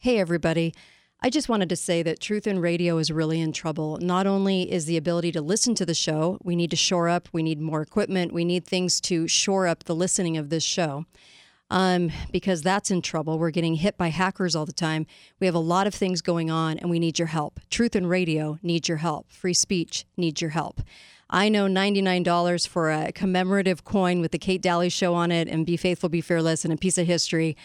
Hey, everybody. I just wanted to say that Truth In Radio is really in trouble. Not only is the ability to listen to the show, we need to shore up, we need more equipment, we need things to shore up the listening of this show, because that's in trouble. We're getting hit by hackers all the time. We have a lot of things going on, and we need your help. Truth In Radio needs your help. Free speech needs your help. I know $99 for a commemorative coin with the Kate Dalley Show on it and Be Faithful, Be Fearless and a piece of history.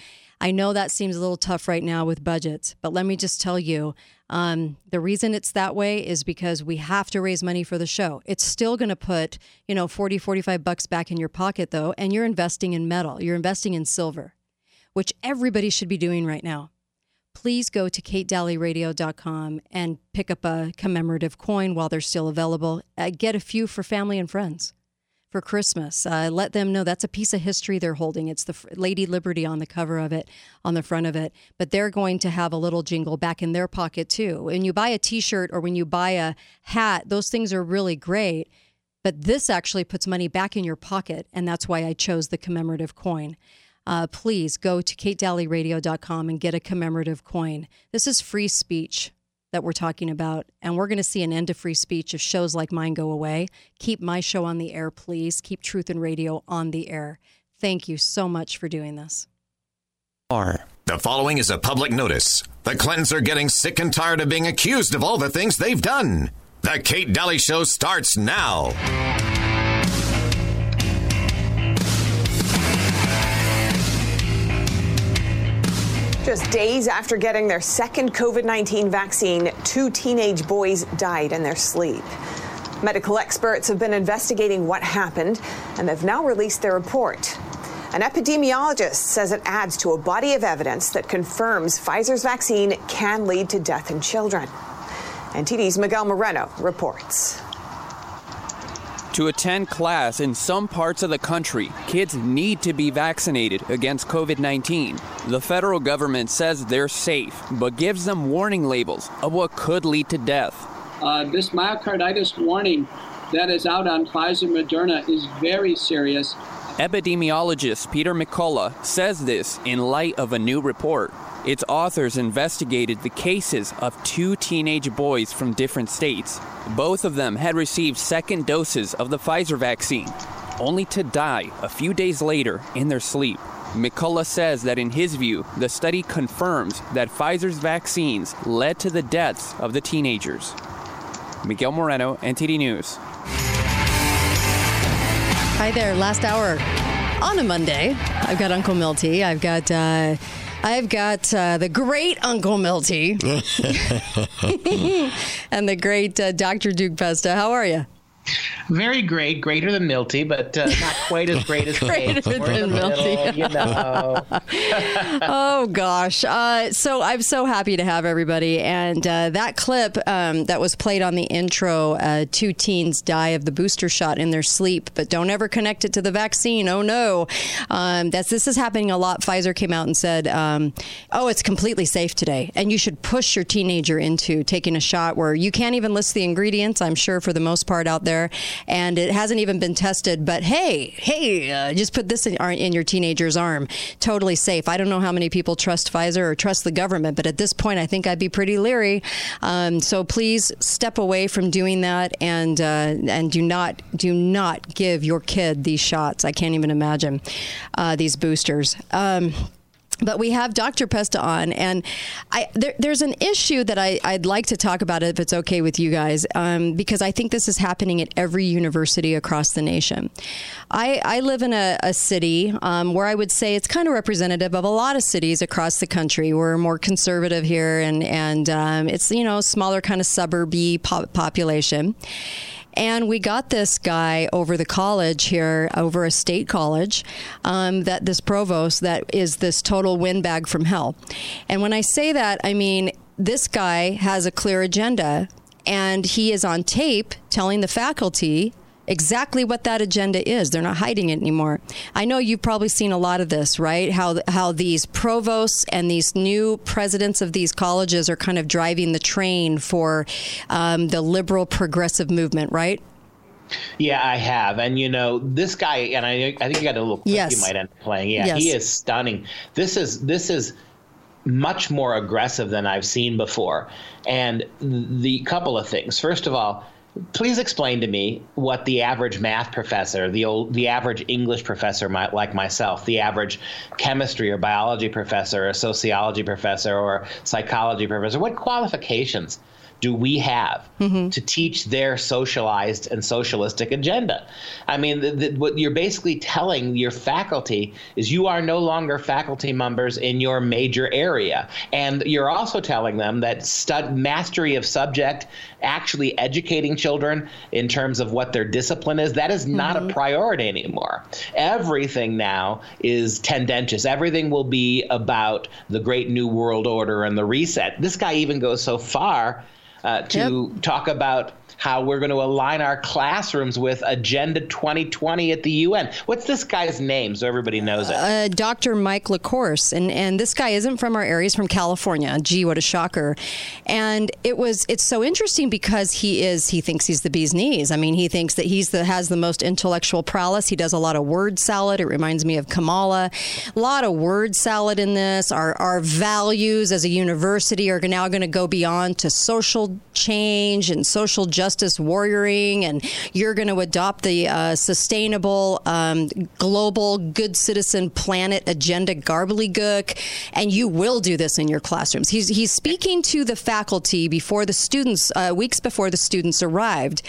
I know that seems a little tough right now with budgets, but let me just tell you, the reason it's that way is because we have to raise money for the show. It's still going to put, you know, $40-45 back in your pocket, though, and you're investing in metal. You're investing in silver, which everybody should be doing right now. Please go to katedalleyradio.com and pick up a commemorative coin while they're still available. Get a few for family and friends for Christmas. Let them know that's a piece of history they're holding. It's the Lady Liberty on the cover of it, on the front of it. But they're going to have a little jingle back in their pocket, too. When you buy a T-shirt or when you buy a hat, those things are really great. But this actually puts money back in your pocket, and that's why I chose the commemorative coin. Please go to katedalleyradio.com and get a commemorative coin. This is free speech that we're talking about, and we're going to see an end to free speech if shows like mine go away. Keep my show on the air, please. Keep Truth In Radio on the air. Thank you so much for doing this. The following is a public notice. The Clintons are getting sick and tired of being accused of all the things they've done. The Kate Dalley Show starts now. Just days after getting their second COVID-19 vaccine, two teenage boys died in their sleep. Medical experts have been investigating what happened, and they've now released their report. An epidemiologist says it adds to a body of evidence that confirms Pfizer's vaccine can lead to death in children. NTD's Miguel Moreno reports. To attend class in some parts of the country, kids need to be vaccinated against COVID-19. The federal government says they're safe, but gives them warning labels of what could lead to death. This myocarditis warning that is out on Pfizer Moderna is very serious. Epidemiologist Peter McCullough says this in light of a new report. Its authors investigated the cases of two teenage boys from different states. Both of them had received second doses of the Pfizer vaccine, only to die a few days later in their sleep. McCullough says that in his view, the study confirms that Pfizer's vaccines led to the deaths of the teenagers. Miguel Moreno, NTD News. Hi there, last hour on a Monday. I've got Uncle Milty. I've got the great Uncle Milty and the great Dr. Duke Pesta. How are you? Very great, greater than Milty, but not quite as great as greater than Milty. Middle, you know. Oh gosh! So I'm so happy to have everybody. And that clip that was played on the intro: two teens die of the booster shot in their sleep, but don't ever connect it to the vaccine. Oh no! This is happening a lot. Pfizer came out and said, "Oh, it's completely safe today, and you should push your teenager into taking a shot where you can't even list the ingredients." I'm sure for the most part out there. And it hasn't even been tested, but hey, just put this in your teenager's arm. Totally safe. I don't know how many people trust Pfizer or trust the government, but at this point, I think I'd be pretty leery. So please step away from doing that, and do not give your kid these shots. I can't even imagine these boosters. But we have Dr. Pesta on, and there's an issue that I'd like to talk about if it's okay with you guys, because I think this is happening at every university across the nation. I live in a city where I would say it's kind of representative of a lot of cities across the country. We're more conservative here, and it's, you know, smaller kind of suburby population. And we got this guy over the college here, over a state college, that this provost that is this total windbag from hell. And when I say that, I mean, this guy has a clear agenda, and he is on tape telling the faculty exactly what that agenda is. They're not hiding it anymore. I know you've probably seen a lot of this, right? How these provosts and these new presidents of these colleges are kind of driving the train for the liberal progressive movement, right? Yeah, I have. And, you know, this guy, and I think you got a little clip you might end up playing. Yeah, yes. He is stunning. This is much more aggressive than I've seen before. And the couple of things. First of all, please explain to me what the average math professor, the average English professor like myself, the average chemistry or biology professor or sociology professor or psychology professor, what qualifications do we have to teach their socialized and socialistic agenda? I mean, what you're basically telling your faculty is you are no longer faculty members in your major area. And you're also telling them that mastery of subject, actually educating children in terms of what their discipline is, that is not a priority anymore. Everything now is tendentious. Everything will be about the great new world order and the reset. This guy even goes so far to talk about how we're going to align our classrooms with Agenda 2020 at the UN. What's this guy's name so everybody knows it? Dr. Mike LaCourse. And this guy isn't from our area. He's from California. Gee, what a shocker. And it's so interesting because he thinks he's the bee's knees. I mean, he thinks that has the most intellectual prowess. He does a lot of word salad. It reminds me of Kamala. A lot of word salad in this. Our values as a university are now going to go beyond to social change and social justice warrioring, and you're going to adopt the sustainable global good citizen planet agenda gobbledygook, and you will do this in your classrooms. He's speaking to the faculty before the students, weeks before the students arrived.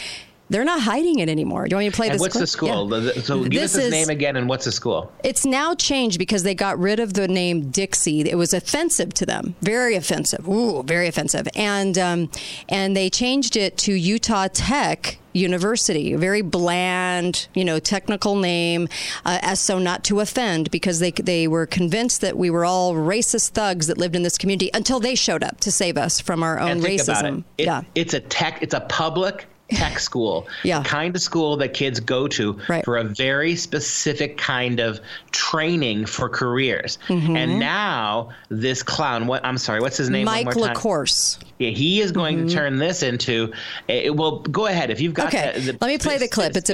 They're not hiding it anymore. Do you want me to play this? And what's the school? Yeah. So give us his name again, and what's the school? It's now changed because they got rid of the name Dixie. It was offensive to them. Very offensive. Ooh, very offensive. And they changed it to Utah Tech University, very bland, technical name, as so not to offend, because they were convinced that we were all racist thugs that lived in this community until they showed up to save us from our own racism. It's a public tech school, the kind of school that kids go to for a very specific kind of training for careers. And now this clown, what's his name? Mike LaCourse. Yeah, he is going to turn this into well, go ahead if you've got let me play the clip. It's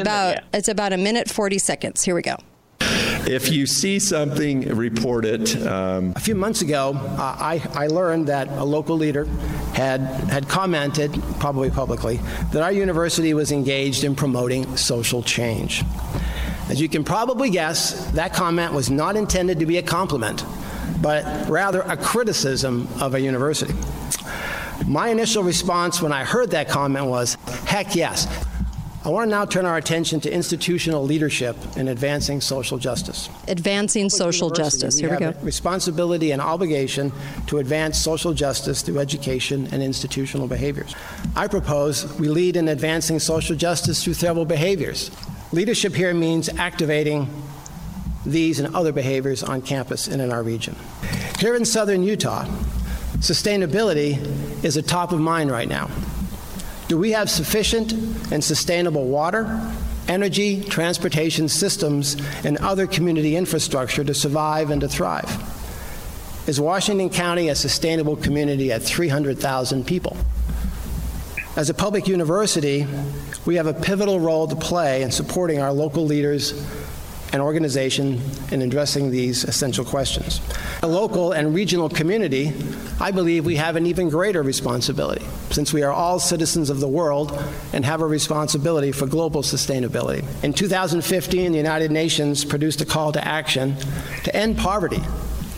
about a minute 40 seconds. Here we go. If you see something, report it. A few months ago, I learned that a local leader had commented, probably publicly, that our university was engaged in promoting social change. As you can probably guess, that comment was not intended to be a compliment, but rather a criticism of a university. My initial response when I heard that comment was, heck yes. I want to now turn our attention to institutional leadership in advancing social justice. Advancing social justice. Here we go. Responsibility and obligation to advance social justice through education and institutional behaviors. I propose we lead in advancing social justice through several behaviors. Leadership here means activating these and other behaviors on campus and in our region. Here in southern Utah, sustainability is a top of mind right now. Do we have sufficient and sustainable water, energy, transportation systems, and other community infrastructure to survive and to thrive? Is Washington County a sustainable community at 300,000 people? As a public university, we have a pivotal role to play in supporting our local leaders and organization in addressing these essential questions. A local and regional community, I believe we have an even greater responsibility, since we are all citizens of the world and have a responsibility for global sustainability. In 2015, the United Nations produced a call to action to end poverty,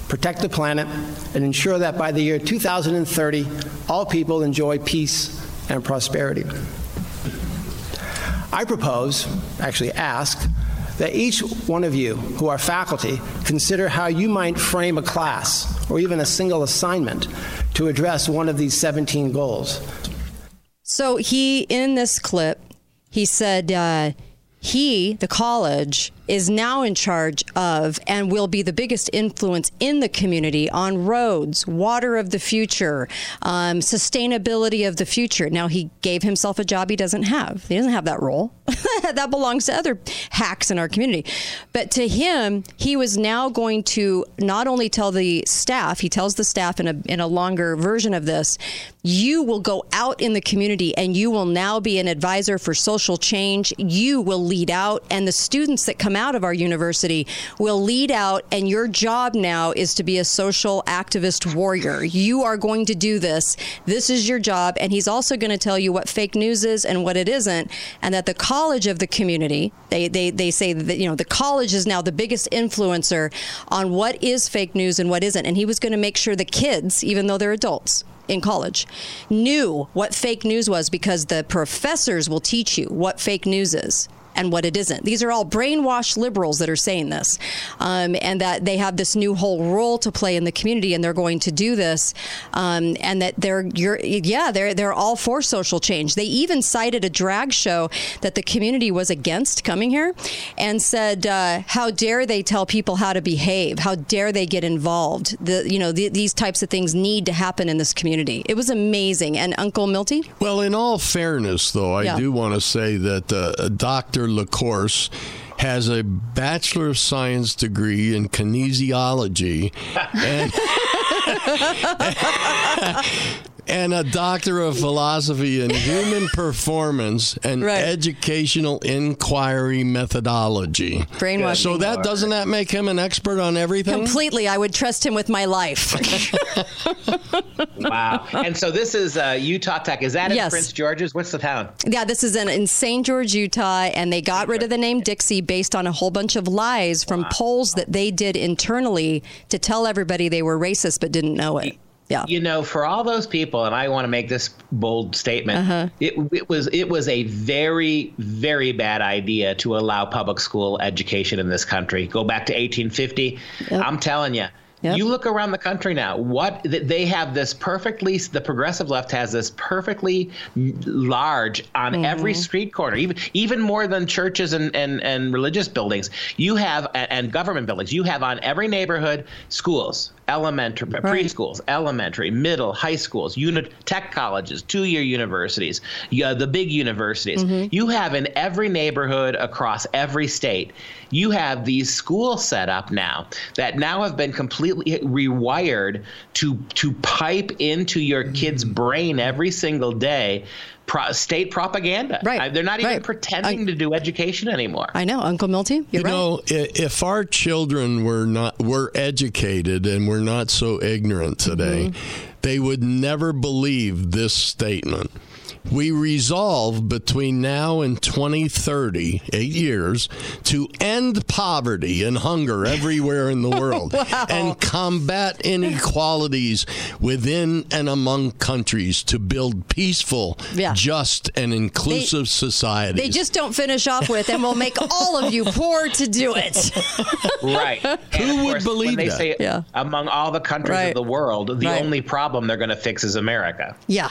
protect the planet, and ensure that by the year 2030, all people enjoy peace and prosperity. I propose, actually ask, that each one of you who are faculty consider how you might frame a class or even a single assignment to address one of these 17 goals. So in this clip, he said the college, is now in charge of and will be the biggest influence in the community on roads, water of the future, sustainability of the future. Now, he gave himself a job he doesn't have. He doesn't have that role. That belongs to other hacks in our community. But to him, he was now going to not only tell the staff, he tells the staff in a longer version of this, you will go out in the community and you will now be an advisor for social change. You will lead out, and the students that come come out of our university will lead out, and your job now is to be a social activist warrior. You are going to do this. This is your job. And he's also going to tell you what fake news is and what it isn't, and that the college of the community, they say that, you know, the college is now the biggest influencer on what is fake news and what isn't. And he was going to make sure the kids, even though they're adults in college, knew what fake news was, because the professors will teach you what fake news is and what it isn't. These are all brainwashed liberals that are saying this, and that they have this new whole role to play in the community, and they're going to do this, and that they're all for social change. They even cited a drag show that the community was against coming here, and said, "How dare they tell people how to behave? How dare they get involved? These types of things need to happen in this community." It was amazing. And Uncle Milty? Well, in all fairness, though, I do want to say that Dr. LaCourse has a Bachelor of Science degree in kinesiology and a Doctor of Philosophy in Human Performance and Educational Inquiry Methodology. Brainwashing. So that doesn't that make him an expert on everything? Completely. I would trust him with my life. Wow. And so this is Utah Tech. Is that in Prince George's? What's the town? Yeah, this is in St. George, Utah, and they got rid of the name Dixie based on a whole bunch of lies from polls that they did internally to tell everybody they were racist but didn't know it. Yeah. You know, for all those people, and I want to make this bold statement, it was a very, very bad idea to allow public school education in this country. Go back to 1850. Yep. I'm telling you. Yep. You look around the country now, they have this perfectly, the progressive left has this perfectly large on every street corner, even more than churches and religious buildings. You have, and government buildings, you have on every neighborhood schools, elementary, preschools, elementary, middle, high schools, tech colleges, two-year universities, the big universities. Mm-hmm. You have in every neighborhood across every state, you have these schools set up now that now have been completely rewired to pipe into your kid's brain every single day state propaganda. Right. They're not even pretending to do education anymore. I know, Uncle Milty. You're right. You know, if our children were educated and were not so ignorant today, they would never believe this statement. We resolve between now and 2030, 8 years, to end poverty and hunger everywhere in the world and combat inequalities within and among countries to build peaceful, just, and inclusive societies. They just don't finish off with, and we'll make all of you poor to do it. Right. And who would believe that? Say, among all the countries of the world, the only problem they're going to fix is America. Yeah.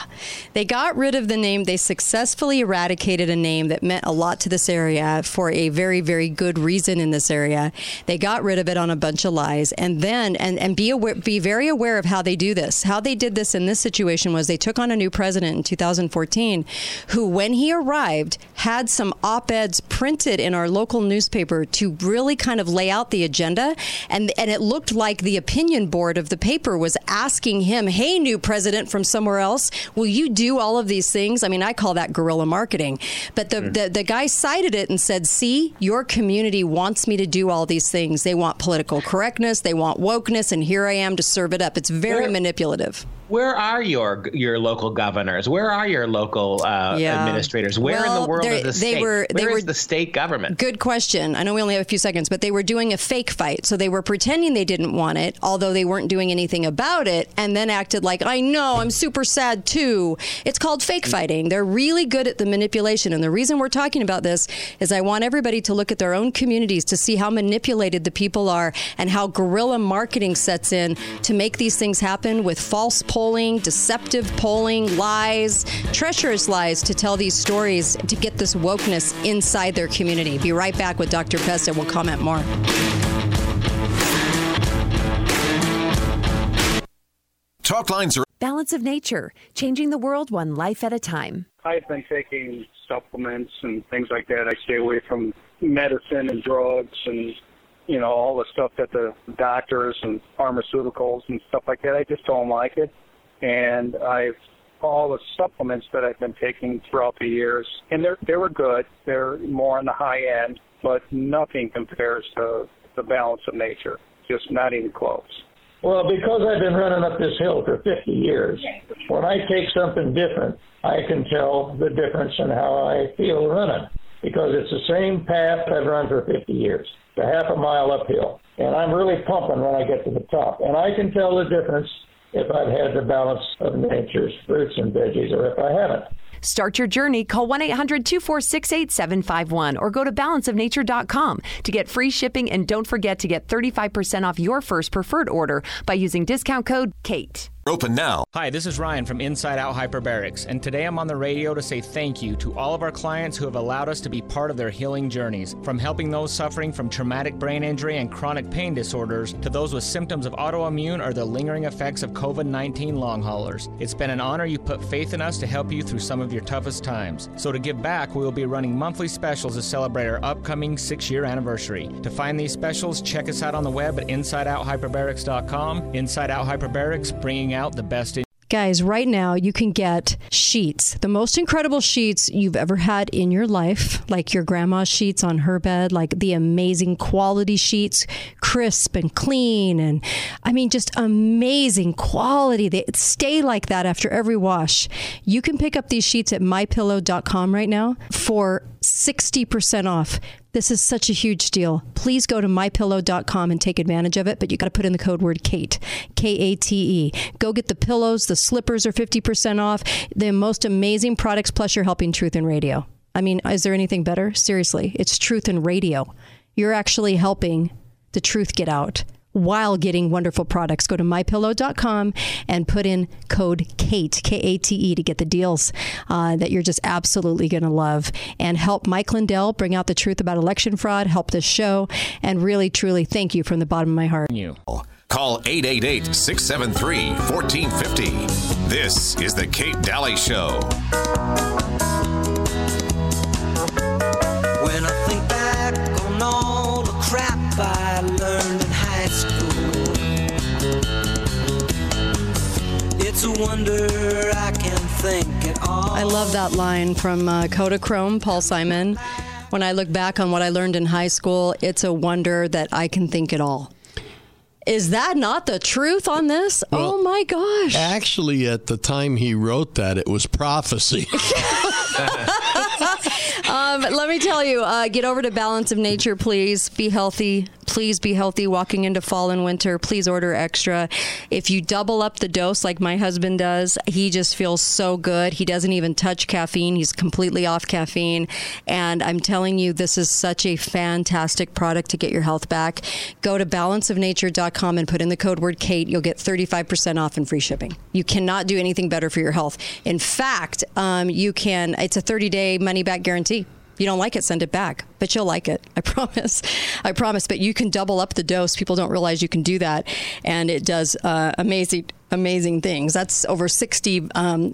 They got rid of the name. They successfully eradicated a name that meant a lot to this area for a very, very good reason in this area. They got rid of it on a bunch of lies. And then, and be very aware of how they do this. How they did this in this situation was they took on a new president in 2014 who, when he arrived, had some op-eds printed in our local newspaper to really kind of lay out the agenda. And it looked like the opinion board of the paper was asking him, hey, new president from somewhere else, will you do all of these things? I mean, I call that guerrilla marketing. But the guy cited it and said, see, your community wants me to do all these things. They want political correctness. They want wokeness. And here I am to serve it up. It's very manipulative. Where are your local governors? Where are your local administrators? Where in the world are the state? Where is the state government? Good question. I know we only have a few seconds, but they were doing a fake fight. So they were pretending they didn't want it, although they weren't doing anything about it, and then acted like, I know, I'm super sad too. It's called fake fighting. They're really good at the manipulation. And the reason we're talking about this is I want everybody to look at their own communities to see how manipulated the people are and how guerrilla marketing sets in to make these things happen with false polling, deceptive polling, lies, treacherous lies to tell these stories to get this wokeness inside their community. Be right back with Dr. Pesta. We'll comment more. Talk lines are Balance of Nature, changing the world one life at a time. I've been taking supplements and things like that. I stay away from medicine and drugs and, you know, all the stuff that the doctors and pharmaceuticals and stuff like that. I just don't like it. And all the supplements that I've been taking throughout the years, and they were good. They're more on the high end. but nothing compares to the balance of nature, just not even close. Well, because I've been running up this hill for 50 years, when I take something different, I can tell the difference in how I feel running, because it's the same path I've run for 50 years. It's a half a mile uphill, and I'm really pumping when I get to the top. And I can tell the difference if I've had the balance of nature's fruits and veggies or if I haven't. Start your journey. Call 1-800-246-8751 or go to balanceofnature.com to get free shipping. And don't forget to get 35% off your first preferred order by using discount code KATE. Open now. Hi, this is Ryan from Inside Out Hyperbarics, and today I'm on the radio to say thank you to all of our clients who have allowed us to be part of their healing journeys. From helping those suffering from traumatic brain injury and chronic pain disorders to those with symptoms of autoimmune or the lingering effects of COVID-19 long haulers. It's been an honor you put faith in us to help you through some of your toughest times. So to give back, we will be running monthly specials to celebrate our upcoming 6-year anniversary. To find these specials, check us out on the web at InsideOutHyperbarics.com. Inside Out Hyperbarics, bringing out the best in. Guys, right now you can get sheets, the most incredible sheets you've ever had in your life, like your grandma's sheets on her bed, like the amazing quality sheets, crisp and clean, and I mean just amazing quality. They stay like that after every wash. You can pick up these sheets at mypillow.com right now for 60% off. This is such a huge deal. Please go to mypillow.com and take advantage of it, but you got to put in the code word KATE, K-A-T-E. Go get the pillows. The slippers are 50% off. The most amazing products, plus you're helping Truth In Radio. I mean, is there anything better? Seriously, it's Truth In Radio. You're actually helping the truth get out while getting wonderful products. Go to mypillow.com and put in code KATE, K-A-T-E, to get the deals that you're just absolutely going to love, and help Mike Lindell bring out the truth about election fraud, help this show, and really, truly thank you from the bottom of my heart. Call 888-673-1450. This is the Kate Dalley Show. When I think back on all the crap I learned in high school, it's a wonder I can think at all. I love that line from Kodachrome, Paul Simon. When I look back on what I learned in high school, it's a wonder that I can think at all. Is that not the truth on this? Well, oh, my gosh. Actually, at the time he wrote that, it was prophecy. Let me tell you, get over to Balance of Nature, please. Be healthy. Please be healthy walking into fall and winter. Please order extra. If you double up the dose like my husband does, he just feels so good. He doesn't even touch caffeine. He's completely off caffeine. And I'm telling you, this is such a fantastic product to get your health back. Go to balanceofnature.com and put in the code word KATE. You'll get 35% off and free shipping. You cannot do anything better for your health. In fact, you can. It's a 30-day money-back guarantee. You don't like it, send it back, but you'll like it. I promise. I promise. But you can double up the dose. People don't realize you can do that. And it does amazing things. That's over 60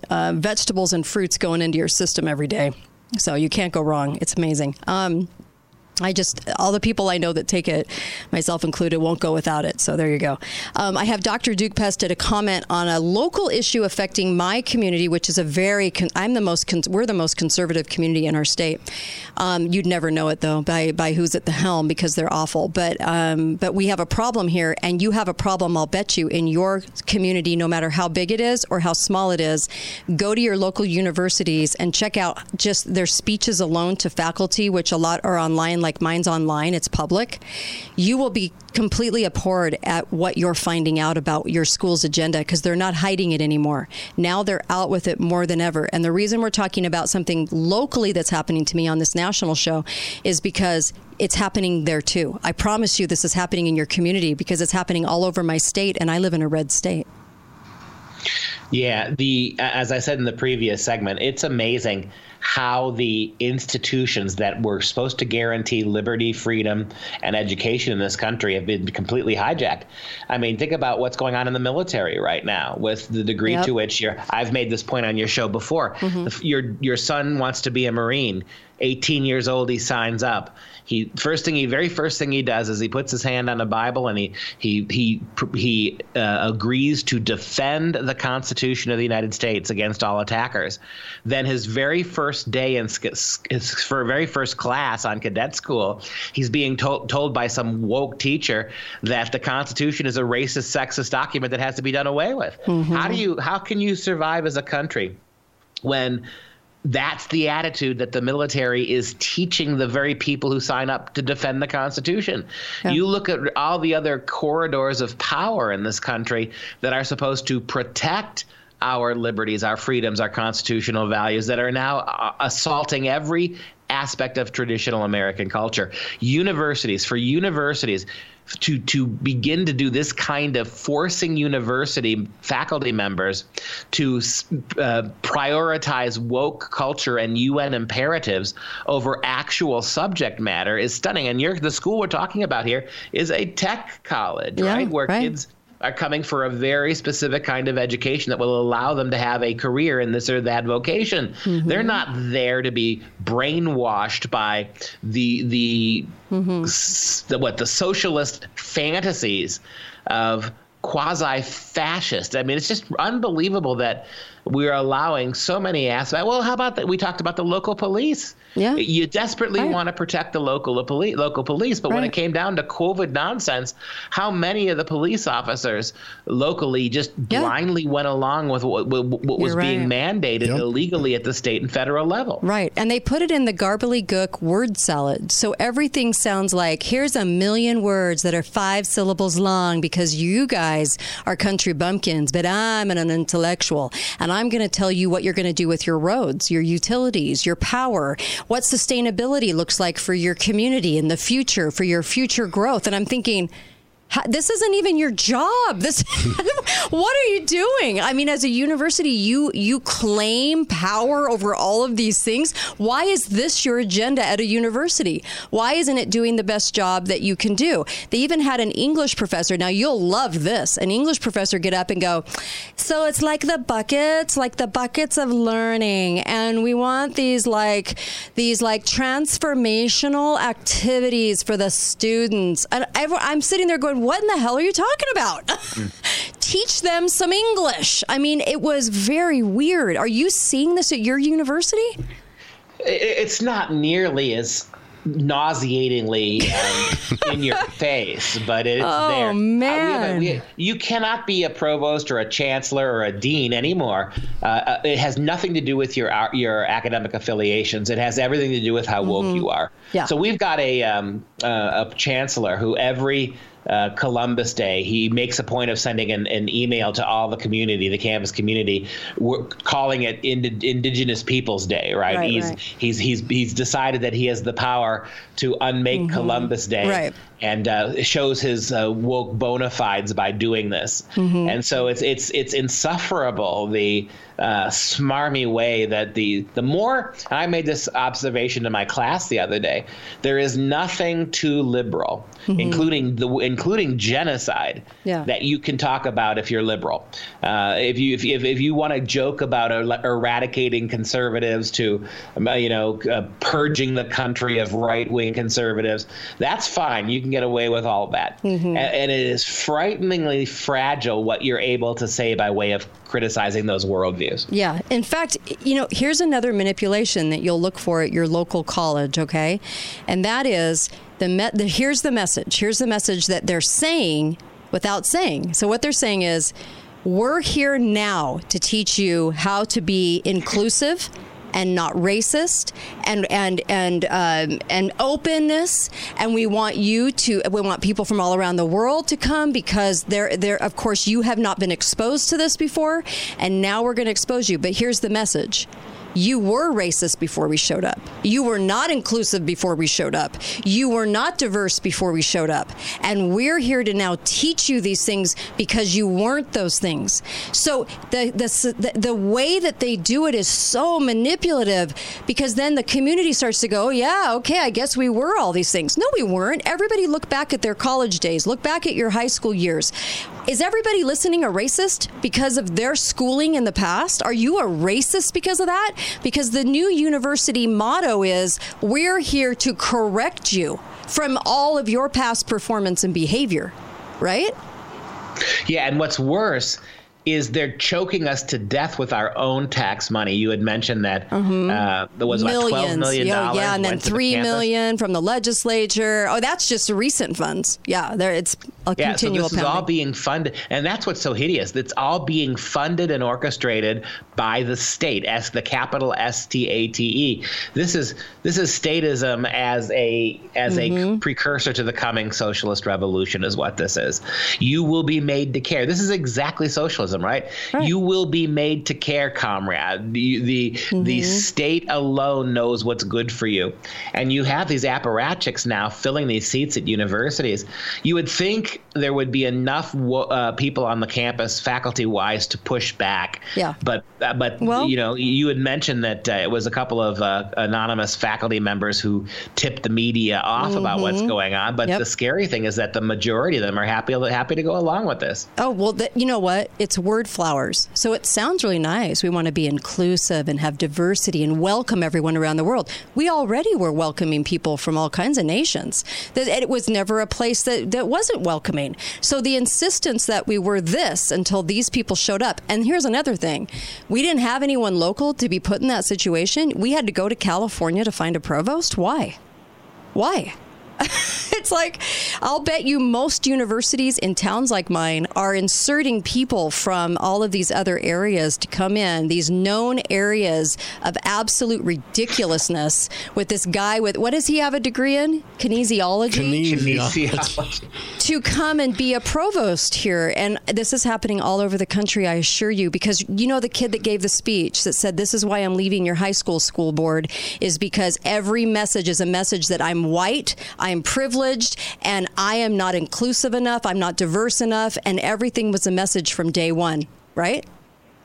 vegetables and fruits going into your system every day. So you can't go wrong. It's amazing. All the people I know that take it, myself included, won't go without it. So there you go. I have Dr. Duke Pesta to comment on a local issue affecting my community, which is a very, we're the most conservative community in our state. You'd never know it, though, by who's at the helm, because they're awful. But we have a problem here, and you have a problem, I'll bet you, in your community, no matter how big it is or how small it is. Go to your local universities and check out just their speeches alone to faculty, which a lot are online. Like mine's online, it's public. You will be completely abhorred at what you're finding out about your school's agenda, because they're not hiding it anymore. Now they're out with it more than ever. And the reason we're talking about something locally that's happening to me on this national show is because it's happening there too. I promise you this is happening in your community, because it's happening all over my state, and I live in a red state. Yeah, as I said in the previous segment, it's amazing how the institutions that were supposed to guarantee liberty, freedom, and education in this country have been completely hijacked. I mean, think about what's going on in the military right now with the degree to which I've made this point on your show before. Mm-hmm. Your son wants to be a Marine. 18 years old, he signs up. Very first thing he does is he puts his hand on the Bible and he agrees to defend the Constitution of the United States against all attackers. Then his very first day in his very first class on cadet school, he's being told by some woke teacher that the Constitution is a racist, sexist document that has to be done away with. Mm-hmm. How can you survive as a country when that's the attitude that the military is teaching the very people who sign up to defend the Constitution? Yeah. You look at all the other corridors of power in this country that are supposed to protect our liberties, our freedoms, our constitutional values, that are now assaulting every aspect of traditional American culture. Universities, to begin to do this kind of forcing university faculty members to prioritize woke culture and UN imperatives over actual subject matter is stunning. And the school we're talking about here is a tech college, right? Kids are coming for a very specific kind of education that will allow them to have a career in this or that vocation. Mm-hmm. They're not there to be brainwashed by the socialist fantasies of quasi-fascist. I mean, it's just unbelievable that we are allowing so many aspects. Well, how about that? We talked about the local police. Yeah. You desperately want to protect the local police. But when it came down to COVID nonsense, how many of the police officers locally just blindly went along with what was being mandated illegally at the state and federal level? Right. And they put it in the gobbledygook word salad. So everything sounds like, here's a million words that are 5 syllables long because you guys are country bumpkins, but I'm an intellectual. And I'm going to tell you what you're going to do with your roads, your utilities, your power, what sustainability looks like for your community in the future, for your future growth. And I'm thinking, this isn't even your job. What are you doing? I mean, as a university, you claim power over all of these things. Why is this your agenda at a university? Why isn't it doing the best job that you can do? They even had an English professor. Now, you'll love this. An English professor get up and go, so it's like the buckets of learning. And we want these transformational activities for the students. And I'm sitting there going, what in the hell are you talking about? Teach them some English. I mean, it was very weird. Are you seeing this at your university? It's not nearly as nauseatingly in your face, but it's there. Oh, man. You cannot be a provost or a chancellor or a dean anymore. It has nothing to do with your academic affiliations. It has everything to do with how woke you are. Yeah. So we've got a chancellor who every Columbus Day, he makes a point of sending an email to all the community, the campus community. We're calling it Indigenous Peoples Day, right? He's decided that he has the power to unmake Columbus Day, and shows his woke bona fides by doing this. Mm-hmm. And so it's insufferable, the smarmy way that the more, and I made this observation in my class the other day, there is nothing too liberal, including genocide, that you can talk about if you're liberal. If you want to joke about eradicating conservatives to, purging the country of right-wing conservatives, that's fine. You can get away with all that. Mm-hmm. And it is frighteningly fragile what you're able to say by way of criticizing those worldviews. Yeah. In fact, here's another manipulation that you'll look for at your local college, okay? And that is, here's the message. Here's the message that they're saying without saying. So what they're saying is, we're here now to teach you how to be inclusive and not racist and openness, and we want people from all around the world to come because they're of course you have not been exposed to this before, and now we're going to expose you. But here's the message. You were racist before we showed up. You were not inclusive before we showed up. You were not diverse before we showed up. And we're here to now teach you these things because you weren't those things. So the way that they do it is so manipulative, because then the community starts to go, oh, yeah, okay, I guess we were all these things. No, we weren't. Everybody look back at their college days. Look back at your high school years. Is everybody listening a racist because of their schooling in the past? Are you a racist because of that? Because the new university motto is, we're here to correct you from all of your past performance and behavior, right? Yeah, and what's worse is they're choking us to death with our own tax money. You had mentioned that there was millions, like $12 million. Yeah, and then $3 million from the legislature. Oh, that's just recent funds. Yeah, there it's a continual. So this is all being funded. And that's what's so hideous. It's all being funded and orchestrated by the state, as the capital S-T-A-T-E. This is statism as a precursor to the coming socialist revolution is what this is. You will be made to care. This is exactly socialism. Right? You will be made to care, comrade. The state alone knows what's good for you. And you have these apparatchiks now filling these seats at universities. You would think there would be enough people on the campus, faculty-wise, to push back. Yeah. But you had mentioned that it was a couple of anonymous faculty members who tipped the media off about what's going on. But the scary thing is that the majority of them are happy to go along with this. Oh, well, you know what? It's word flowers. So it sounds really nice. We want to be inclusive and have diversity and welcome everyone around the world. We already were welcoming people from all kinds of nations. It was never a place that wasn't welcoming. So the insistence that we were this until these people showed up. And here's another thing. We didn't have anyone local to be put in that situation. We had to go to California to find a provost. Why? It's like, I'll bet you most universities in towns like mine are inserting people from all of these other areas to come in, these known areas of absolute ridiculousness with this guy with, what does he have a degree in? Kinesiology. To come and be a provost here. And this is happening all over the country, I assure you, because you know the kid that gave the speech that said, this is why I'm leaving your high school board, is because every message is a message that I'm white, I'm privileged, and I am not inclusive enough. I'm not diverse enough. And everything was a message from day one, right?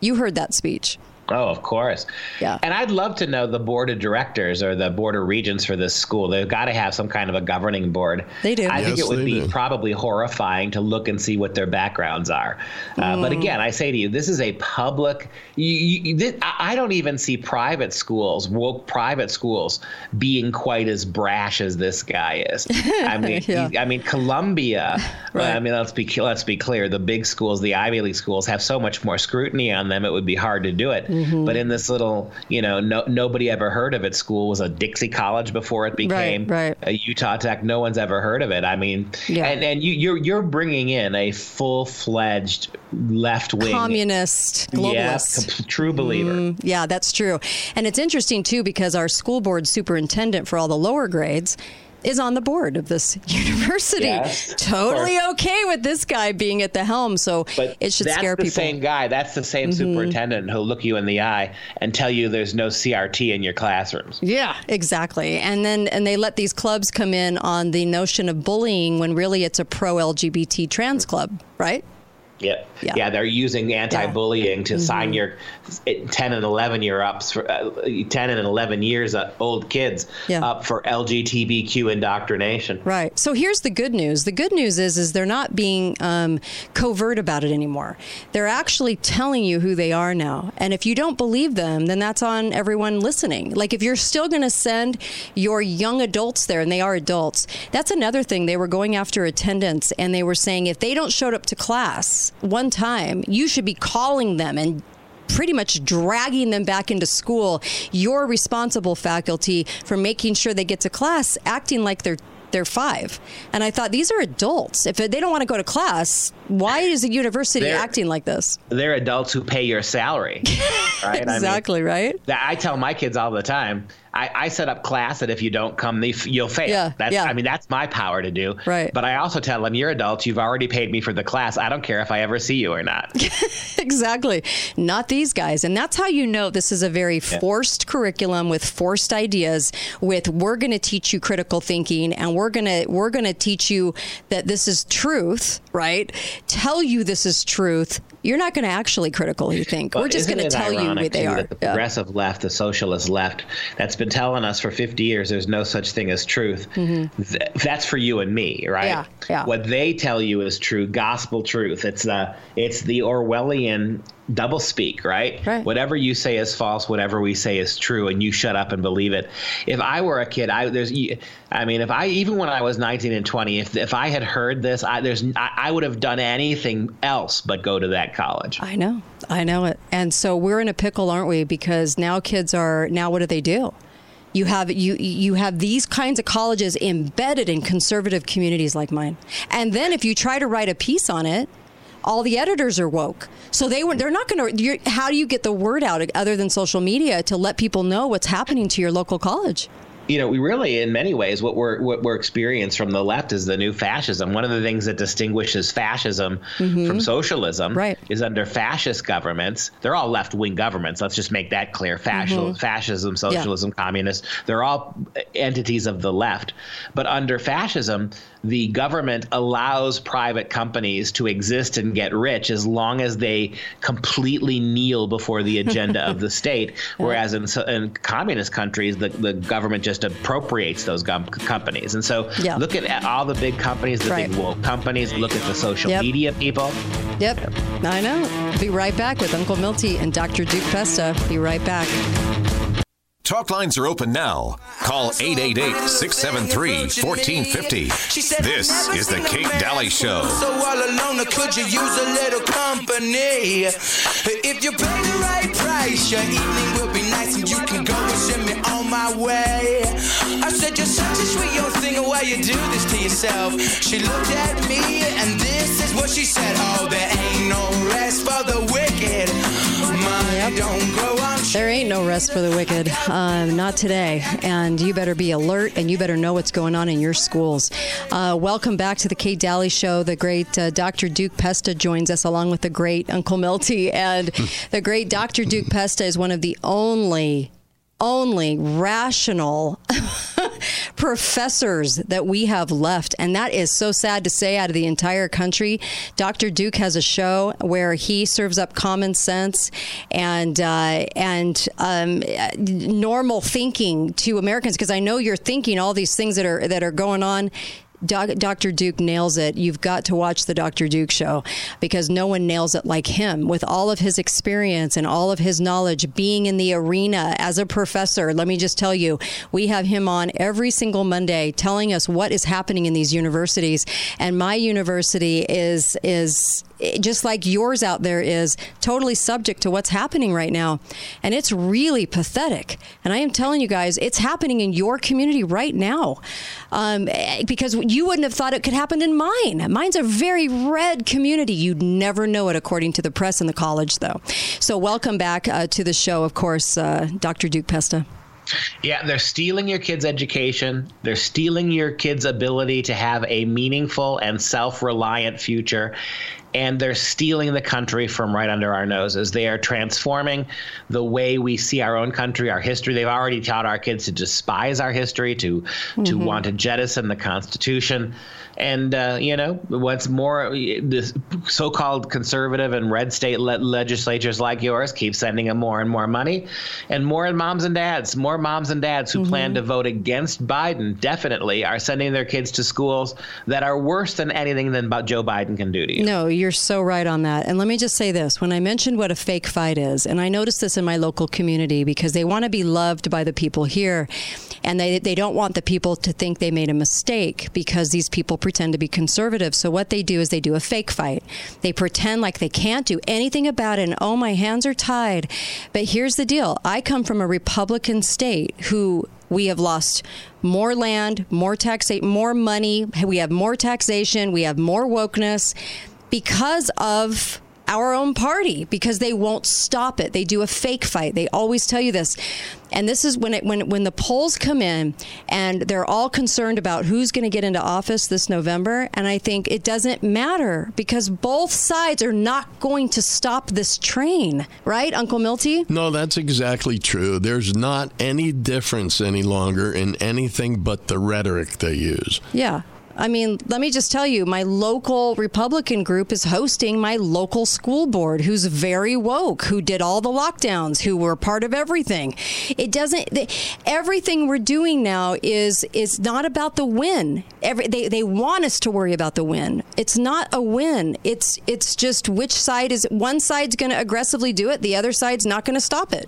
You heard that speech. Oh, of course. Yeah. And I'd love to know the board of directors or the board of regents for this school. They've got to have some kind of a governing board. They do. I think it would be probably horrifying to look and see what their backgrounds are. But again, I say to you, this is a public. I don't even see private schools, woke private schools, being quite as brash as this guy is. I mean, Columbia. Right. I mean, let's be clear. The big schools, the Ivy League schools, have so much more scrutiny on them. It would be hard to do it. Mm-hmm. But in this little, nobody ever heard of it school, was a Dixie college before it became a Utah Tech. No one's ever heard of it. I mean, and you're bringing in a full-fledged left-wing communist globalist, true believer. Yeah, that's true. And it's interesting too, because our school board superintendent for all the lower grades is on the board of this university. Yes, totally okay with this guy being at the helm. So but it should scare people. That's the same guy. That's the same superintendent who'll look you in the eye and tell you there's no CRT in your classrooms. Yeah, exactly. And they let these clubs come in on the notion of bullying when really it's a pro-LGBT trans club, right? Yep. Yeah. Yeah, they're using anti-bullying to sign your 10 and 11 year ups for 10 and 11 years old kids up for LGBTQ indoctrination. Right. So here's the good news. The good news is they're not being covert about it anymore. They're actually telling you who they are now. And if you don't believe them, then that's on everyone listening. Like if you're still going to send your young adults there, and they are adults, that's another thing. They were going after attendance, and they were saying if they don't show up to class one time, you should be calling them and pretty much dragging them back into school. You're responsible, faculty, for making sure they get to class acting like they're five. And I thought, these are adults. If they don't want to go to class, why is the university acting like this? They're adults who pay your salary. Right? Exactly, right? I tell my kids all the time, I set up class that if you don't come, you'll fail. Yeah, I mean, that's my power to do. Right. But I also tell them, you're adults. You've already paid me for the class. I don't care if I ever see you or not. Exactly. Not these guys. And that's how you know this is a very forced curriculum with forced ideas, with we're going to teach you critical thinking, and we're going to teach you that this is truth, right? Tell you this is truth. You're not going to actually critical, you think. We're just going to tell you where they are. The progressive left, the socialist left, that's been telling us for 50 years there's no such thing as truth. Mm-hmm. That's for you and me, right? Yeah, yeah. What they tell you is true, gospel truth. It's the Orwellian doublespeak, right? Right? Whatever you say is false, whatever we say is true, and you shut up and believe it. If I were a kid, even when I was 19 and 20, if I had heard this, I would have done anything else but go to that college. I know it. And so we're in a pickle, aren't we? Because now kids are what do they do? You have these kinds of colleges embedded in conservative communities like mine, and then if you try to write a piece on it, all the editors are woke. So they're not going to. How do you get the word out other than social media to let people know what's happening to your local college? You know, we really, in many ways, what we're experiencing from the left is the new fascism. One of the things that distinguishes fascism mm-hmm. from socialism right. is under fascist governments. They're all left-wing governments. Let's just make that clear. Mm-hmm. Fascism, socialism, communists, they're all entities of the left. But under fascism, the government allows private companies to exist and get rich as long as they completely kneel before the agenda of the state. Whereas in communist countries, the government just appropriates those companies. And so look at all the big companies, the big woke companies. Look at the social media people. Yep. I know. Be right back with Uncle Milty and Dr. Duke Pesta. Be right back. Talk lines are open now. Call 888-673-1450. This is the Kate Dalley Show. So all alone, could you use a little company? If you pay the right price, your evening will be nice and you can go and send me on my way. I said, you're such a sweet young singer, why you do this to yourself? She looked at me and this is what she said. Oh, there ain't no rest for the wicked. Mine don't go on. There ain't no rest for the wicked. Not today. And you better be alert and you better know what's going on in your schools. Welcome back to the Kate Dalley Show. The great Dr. Duke Pesta joins us along with the great Uncle Milty. And the great Dr. Duke Pesta is one of the only rational professors that we have left. And that is so sad to say out of the entire country. Dr. Duke has a show where he serves up common sense and normal thinking to Americans, because I know you're thinking all these things that are going on. Dr. Duke nails it. You've got to watch the Dr. Duke Show because no one nails it like him with all of his experience and all of his knowledge being in the arena as a professor. Let me just tell you, we have him on every single Monday telling us what is happening in these universities. And my university is just like yours out there is totally subject to what's happening right now. And it's really pathetic. And I am telling you guys, it's happening in your community right now because you wouldn't have thought it could happen in mine. Mine's a very red community. You'd never know it, according to the press and the college, though. So welcome back to the show, of course, Dr. Duke Pesta. Yeah, they're stealing your kids' education. They're stealing your kids' ability to have a meaningful and self-reliant future. And they're stealing the country from right under our noses. They are transforming the way we see our own country, our history. They've already taught our kids to despise our history, to want to jettison the Constitution. And, what's more, this so-called conservative and red state legislatures like yours keep sending them more and more money and more moms and dads who plan to vote against Biden definitely are sending their kids to schools that are worse than anything that Joe Biden can do to you. No, you're so right on that. And let me just say this. When I mentioned what a fake fight is, and I noticed this in my local community because they want to be loved by the people here and they don't want the people to think they made a mistake because these people pretend to be conservative. So what they do is they do a fake fight. They pretend like they can't do anything about it. And oh, my hands are tied. But here's the deal. I come from a Republican state who we have lost more land, more tax, more money. We have more taxation. We have more wokeness because of our own party, because they won't stop it. They do a fake fight. They always tell you this. And this is when the polls come in and they're all concerned about who's going to get into office this November. And I think it doesn't matter because both sides are not going to stop this train. Right, Uncle Milty? No, that's exactly true. There's not any difference any longer in anything but the rhetoric they use. Yeah. I mean, let me just tell you, my local Republican group is hosting my local school board, who's very woke, who did all the lockdowns, who were part of everything. It doesn't, everything we're doing now is not about the win. They want us to worry about the win. It's not a win. It's just which side is, one side's going to aggressively do it, the other side's not going to stop it.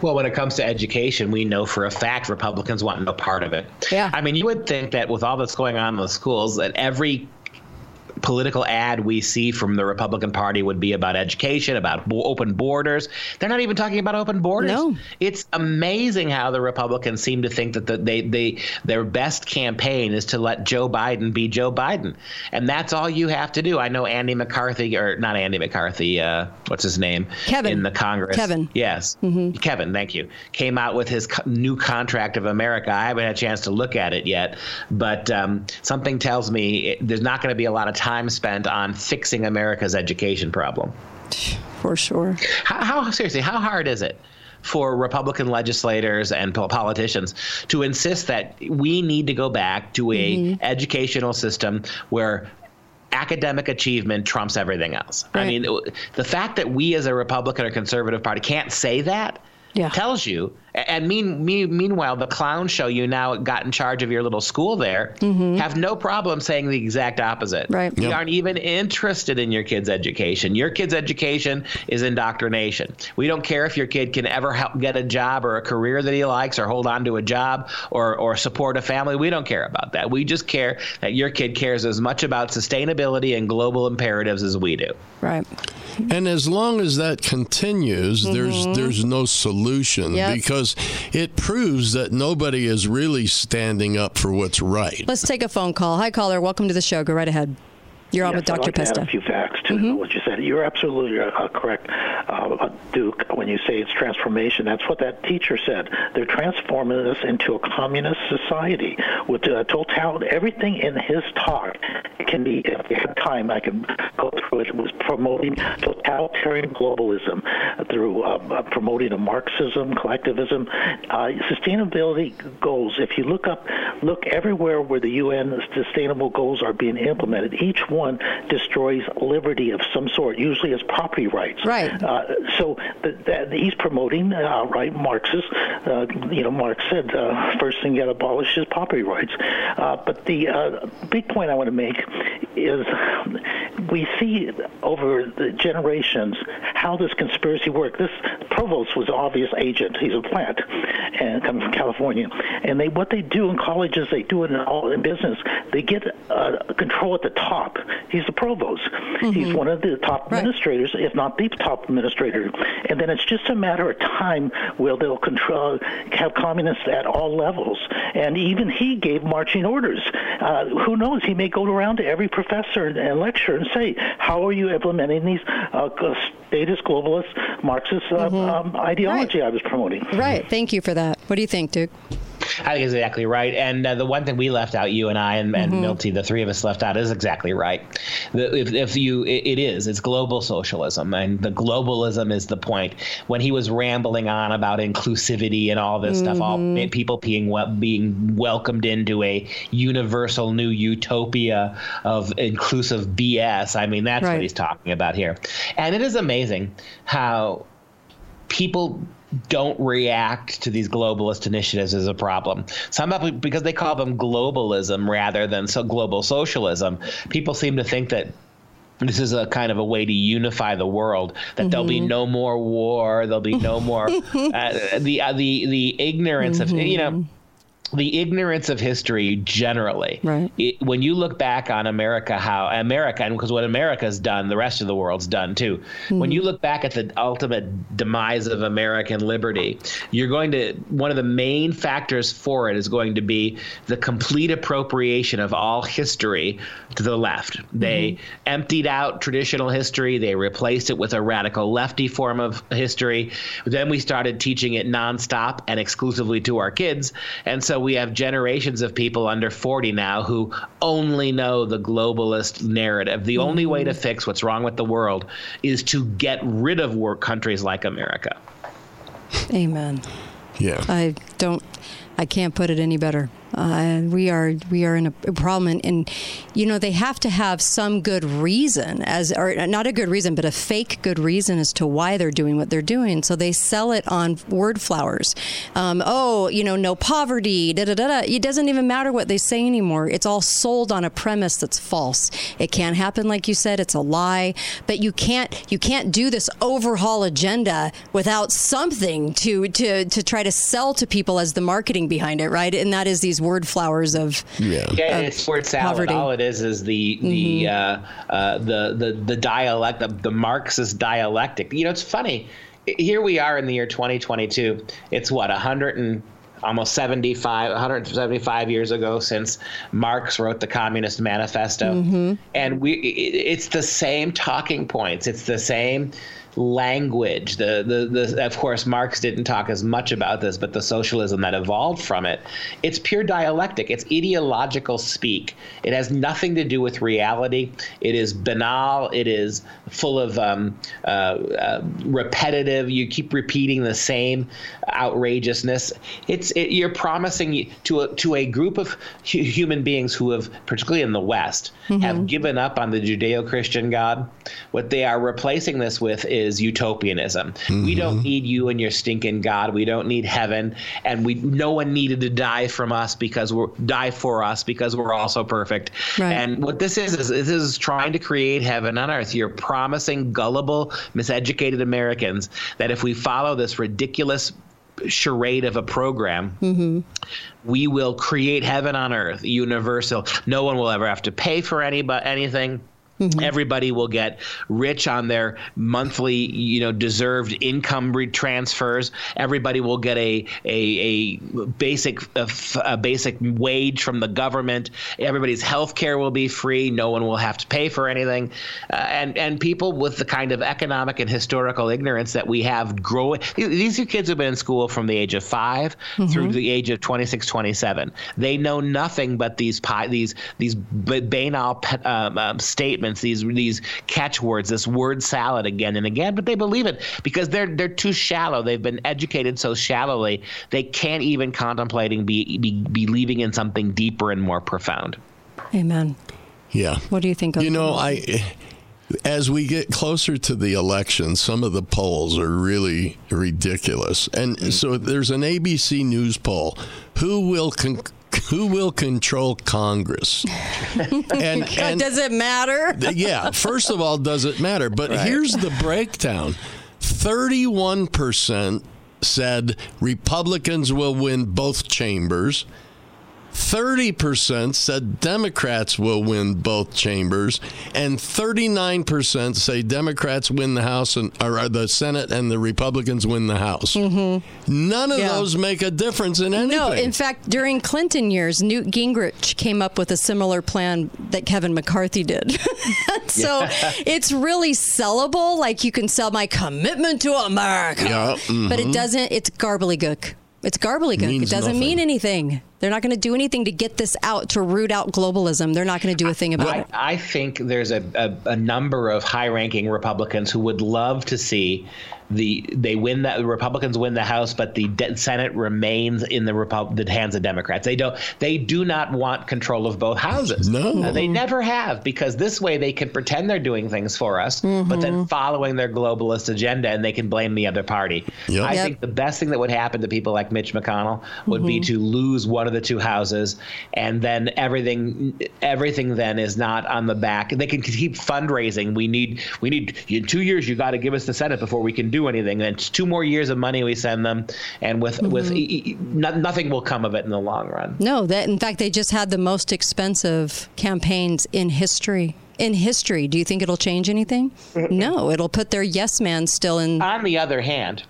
Well, when it comes to education, we know for a fact Republicans want no part of it. Yeah. I mean, you would think that with all that's going on in the schools, that every political ad we see from the Republican Party would be about education, about open borders. They're not even talking about open borders. No. It's amazing how the Republicans seem to think that their best campaign is to let Joe Biden be Joe Biden. And that's all you have to do. I know Andy McCarthy, or not Andy McCarthy, what's his name? Kevin. In the Congress. Kevin. Yes. Mm-hmm. Kevin, thank you. Came out with his new contract of America. I haven't had a chance to look at it yet, but something tells me there's not going to be a lot of time spent on fixing America's education problem. For sure. How seriously, how hard is it for Republican legislators and politicians to insist that we need to go back to a educational system where academic achievement trumps everything else? Right. I mean, the fact that we as a Republican or conservative party can't say that tells you. And meanwhile, the clown show you now got in charge of your little school there have no problem saying the exact opposite. Right. Yep. We aren't even interested in your kid's education. Your kid's education is indoctrination. We don't care if your kid can ever help get a job or a career that he likes or hold on to a job or support a family. We don't care about that. We just care that your kid cares as much about sustainability and global imperatives as we do. Right. And as long as that continues, there's no solution because it proves that nobody is really standing up for what's right. Let's take a phone call. Hi, caller. Welcome to the show. Go right ahead. You're on with Dr. Pesta. I have a few facts to what you said. You're absolutely correct, Duke, when you say it's transformation. That's what that teacher said. They're transforming us into a communist society with totality. Everything in his talk can be, if you have time, I can go through it. It was promoting totalitarian globalism through promoting a Marxism, collectivism, sustainability goals. If you look everywhere where the UN sustainable goals are being implemented, each one destroys liberty of some sort, usually as property rights. Right. So he's promoting Marxists. Marx said first thing you got to abolish is property rights. But the big point I want to make is we see over the generations how this conspiracy worked. This provost was an obvious agent. He's a plant and coming from California. And what they do in colleges, they do it in business. They get control at the top. He's the provost. Mm-hmm. He's one of the top administrators, if not the top administrator. And then it's just a matter of time where they'll have communists at all levels. And even he gave marching orders. Who knows? He may go around to every professor and lecture and say, how are you implementing these status globalist Marxist ideology I was promoting? Right. Thank you for that. What do you think, Duke? I think it's exactly right. And the one thing we left out, you and I and Milty, the three of us left out, is exactly right. It's global socialism, and the globalism is the point. When he was rambling on about inclusivity and all this stuff, all people being welcomed into a universal new utopia of inclusive BS. I mean, that's what he's talking about here. And it is amazing how people don't react to these globalist initiatives as a problem. Some people, because they call them globalism rather than global socialism, people seem to think that this is a kind of a way to unify the world, that there'll be no more war, there'll be no more the ignorance of, the ignorance of history generally. Right. When you look back on America, and because what America's done, the rest of the world's done too. Mm-hmm. When you look back at the ultimate demise of American liberty, one of the main factors for it is going to be the complete appropriation of all history to the left. They emptied out traditional history. They replaced it with a radical lefty form of history. Then we started teaching it nonstop and exclusively to our kids. And so we have generations of people under 40 now who only know the globalist narrative. The only way to fix what's wrong with the world is to get rid of countries like America. Amen. Yeah. I can't put it any better. And we are in a problem, and you know, they have to have some good reason, as or not a good reason, but a fake good reason as to why they're doing what they're doing. So they sell it on word flowers. No poverty, da da da da. It doesn't even matter what they say anymore. It's all sold on a premise that's false. It can't happen, like you said. It's a lie. But you can't do this overhaul agenda without something to try to sell to people as the marketing behind it, right? And that is these word flowers of it's word salad. Poverty. All it is the dialect, the Marxist dialectic. You know, it's funny. Here we are in the year 2022. It's what, 175 years ago since Marx wrote the Communist Manifesto, and it's the same talking points. It's the same language. Of course, Marx didn't talk as much about this, but the socialism that evolved from it, it's pure dialectic. It's ideological speak. It has nothing to do with reality. It is banal. It is full of repetitive. You keep repeating the same outrageousness. You're promising to a group of human beings who have, particularly in the West, have given up on the Judeo-Christian God. What they are replacing this with is utopianism. We don't need you and your stinking God. We don't need heaven, and no one needed to die for us because we're all so perfect. Right. And what this is trying to create heaven on earth. You're promising gullible, miseducated Americans that if we follow this ridiculous charade of a program, we will create heaven on earth, universal. No one will ever have to pay for anything. Everybody will get rich on their monthly, deserved income transfers. Everybody will get a basic wage from the government. Everybody's health care will be free. No one will have to pay for anything. And people with the kind of economic and historical ignorance that we have growing. These are kids who have been in school from the age of 5 through the age of 26, 27. They know nothing but these banal statements. These catchwords, this word salad again and again, but they believe it because they're too shallow. They've been educated so shallowly they can't even believing in something deeper and more profound. Amen. Yeah. What do you think of that? As we get closer to the election, some of the polls are really ridiculous, and so there's an ABC News poll: Who will control Congress? And does it matter? Yeah. First of all, does it matter? But here's the breakdown. 31% said Republicans will win both chambers. 30% said Democrats will win both chambers. And 39% say Democrats win the House or the Senate and the Republicans win the House. None of those make a difference in anything. No, in fact, during Clinton years, Newt Gingrich came up with a similar plan that Kevin McCarthy did. So it's really sellable. Like, you can sell my commitment to America. Yeah, but it doesn't. It's gobbledygook. It's gobbledygook. It doesn't mean anything. They're not going to do anything to get this out, to root out globalism. They're not going to do a thing about it. I think there's a number of high-ranking Republicans who would love to see the Republicans win the House, but the Senate remains in the hands of Democrats. They do not want control of both houses. No, they never have, because this way they can pretend they're doing things for us, but then following their globalist agenda, and they can blame the other party. Yep. I think the best thing that would happen to people like Mitch McConnell would be to lose one of the two houses, and then everything then is not on the back. They can keep fundraising. We need in 2 years. You got to give us the Senate before we can do anything. Then it's 2 more years of money we send them, and with nothing will come of it in the long run. No, that in fact they just had the most expensive campaigns in history. Do you think it'll change anything? No, it'll put their yes man still in. On the other hand,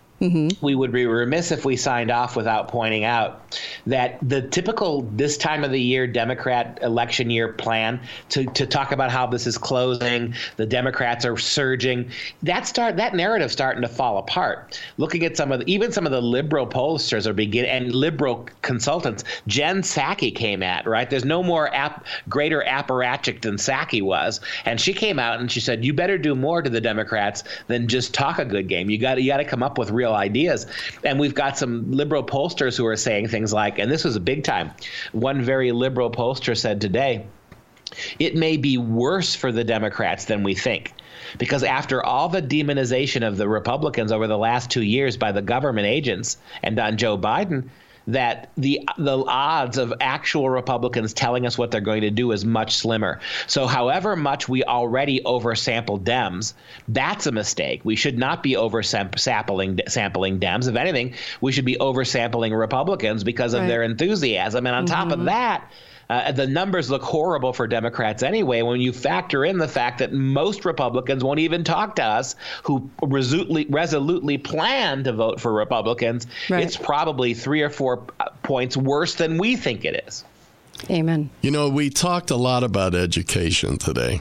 we would be remiss if we signed off without pointing out that the typical this time of the year Democrat election year plan to talk about how this is closing, the Democrats are surging, that narrative starting to fall apart. Looking at some of the liberal pollsters and liberal consultants, Jen Psaki came at, right? There's no more greater apparatchik than Psaki was, and she came out and she said, "You better do more to the Democrats than just talk a good game. You got to come up with real material ideas. And we've got some liberal pollsters who are saying things like, and this was a big time, one very liberal pollster said today, it may be worse for the Democrats than we think. Because after all the demonization of the Republicans over the last 2 years by the government agents and on Joe Biden, that the odds of actual Republicans telling us what they're going to do is much slimmer. So however much we already oversample Dems, that's a mistake. We should not be oversampling Dems. If anything, we should be oversampling Republicans because of their enthusiasm. And on top of that, the numbers look horrible for Democrats anyway when you factor in the fact that most Republicans won't even talk to us who resolutely plan to vote for Republicans. Right. It's probably 3 or 4 points worse than we think it is. Amen. You know, we talked a lot about education today.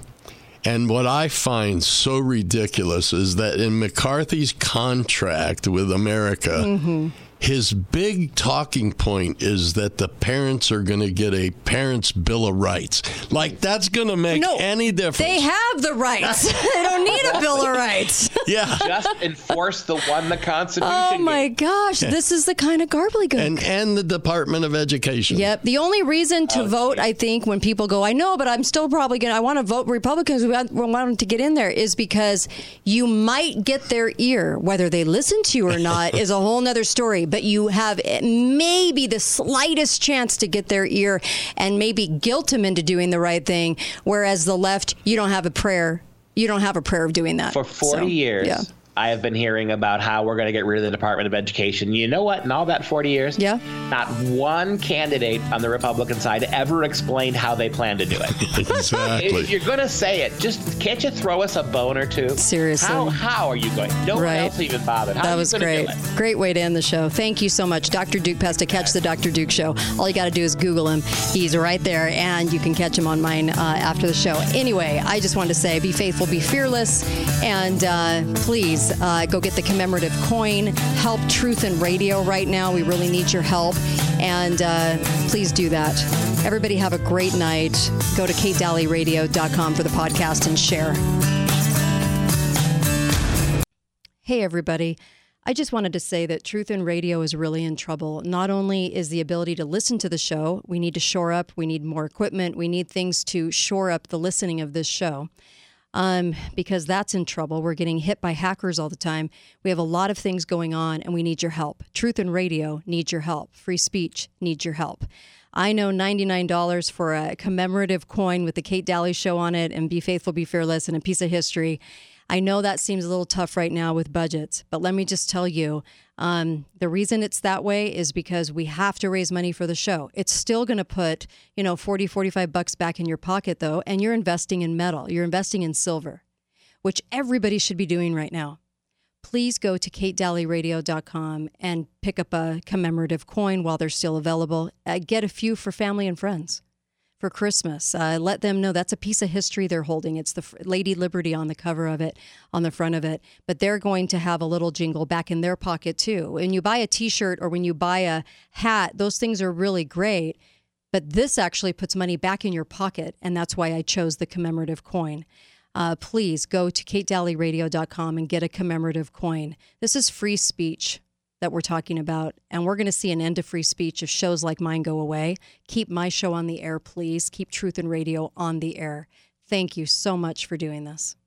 And what I find so ridiculous is that in McCarthy's contract with America, his big talking point is that the parents are going to get a parents' bill of rights. Like, that's going to make any difference. They have the rights. They don't need a bill of rights. Yeah. Just enforce the one the Constitution gives. Oh, my gosh. Yeah. This is the kind of gobbledygook. And the Department of Education. Yep. The only reason to vote, I think, when people go, I know, but I'm still probably going to, I want to vote Republicans. We want them to get in there, is because you might get their ear. Whether they listen to you or not is a whole nother story. But you have maybe the slightest chance to get their ear and maybe guilt them into doing the right thing. Whereas the left, you don't have a prayer. You don't have a prayer of doing that. For 40 years, I have been hearing about how we're going to get rid of the Department of Education. You know what? In all that 40 years, not one candidate on the Republican side ever explained how they plan to do it. Exactly. If you're going to say it, just can't you throw us a bone or two? Seriously. How are you going? No one else even bothered. How that was great. Great way to end the show. Thank you so much, Dr. Duke Pesta. Catch the Dr. Duke Show. All you got to do is Google him. He's right there, and you can catch him on mine after the show. Anyway, I just wanted to say, be faithful, be fearless, and please. Go get the commemorative coin. Help Truth In Radio right now. We really need your help. And please do that. Everybody have a great night. Go to katedalleyradio.com for the podcast and share. Hey, everybody. I just wanted to say that Truth In Radio is really in trouble. Not only is the ability to listen to the show, we need to shore up. We need more equipment. We need things to shore up the listening of this show. Because that's in trouble. We're getting hit by hackers all the time. We have a lot of things going on, and we need your help. Truth In Radio needs your help. Free speech needs your help. I know $99 for a commemorative coin with the Kate Dalley Show on it and Be Faithful, Be Fearless and a piece of history. I know that seems a little tough right now with budgets, but let me just tell you, the reason it's that way is because we have to raise money for the show. It's still going to put, $40-45 back in your pocket, though, and you're investing in metal. You're investing in silver, which everybody should be doing right now. Please go to katedalleyradio.com and pick up a commemorative coin while they're still available. Get a few for family and friends for Christmas. Let them know that's a piece of history they're holding. It's the Lady Liberty on the cover of it, on the front of it. But they're going to have a little jingle back in their pocket too. When you buy a T-shirt or when you buy a hat, those things are really great. But this actually puts money back in your pocket. And that's why I chose the commemorative coin. Please go to katedalleyradio.com and get a commemorative coin. This is free speech that we're talking about, and we're going to see an end to free speech if shows like mine go away. Keep my show on the air, please. Keep Truth In Radio on the air. Thank you so much for doing this.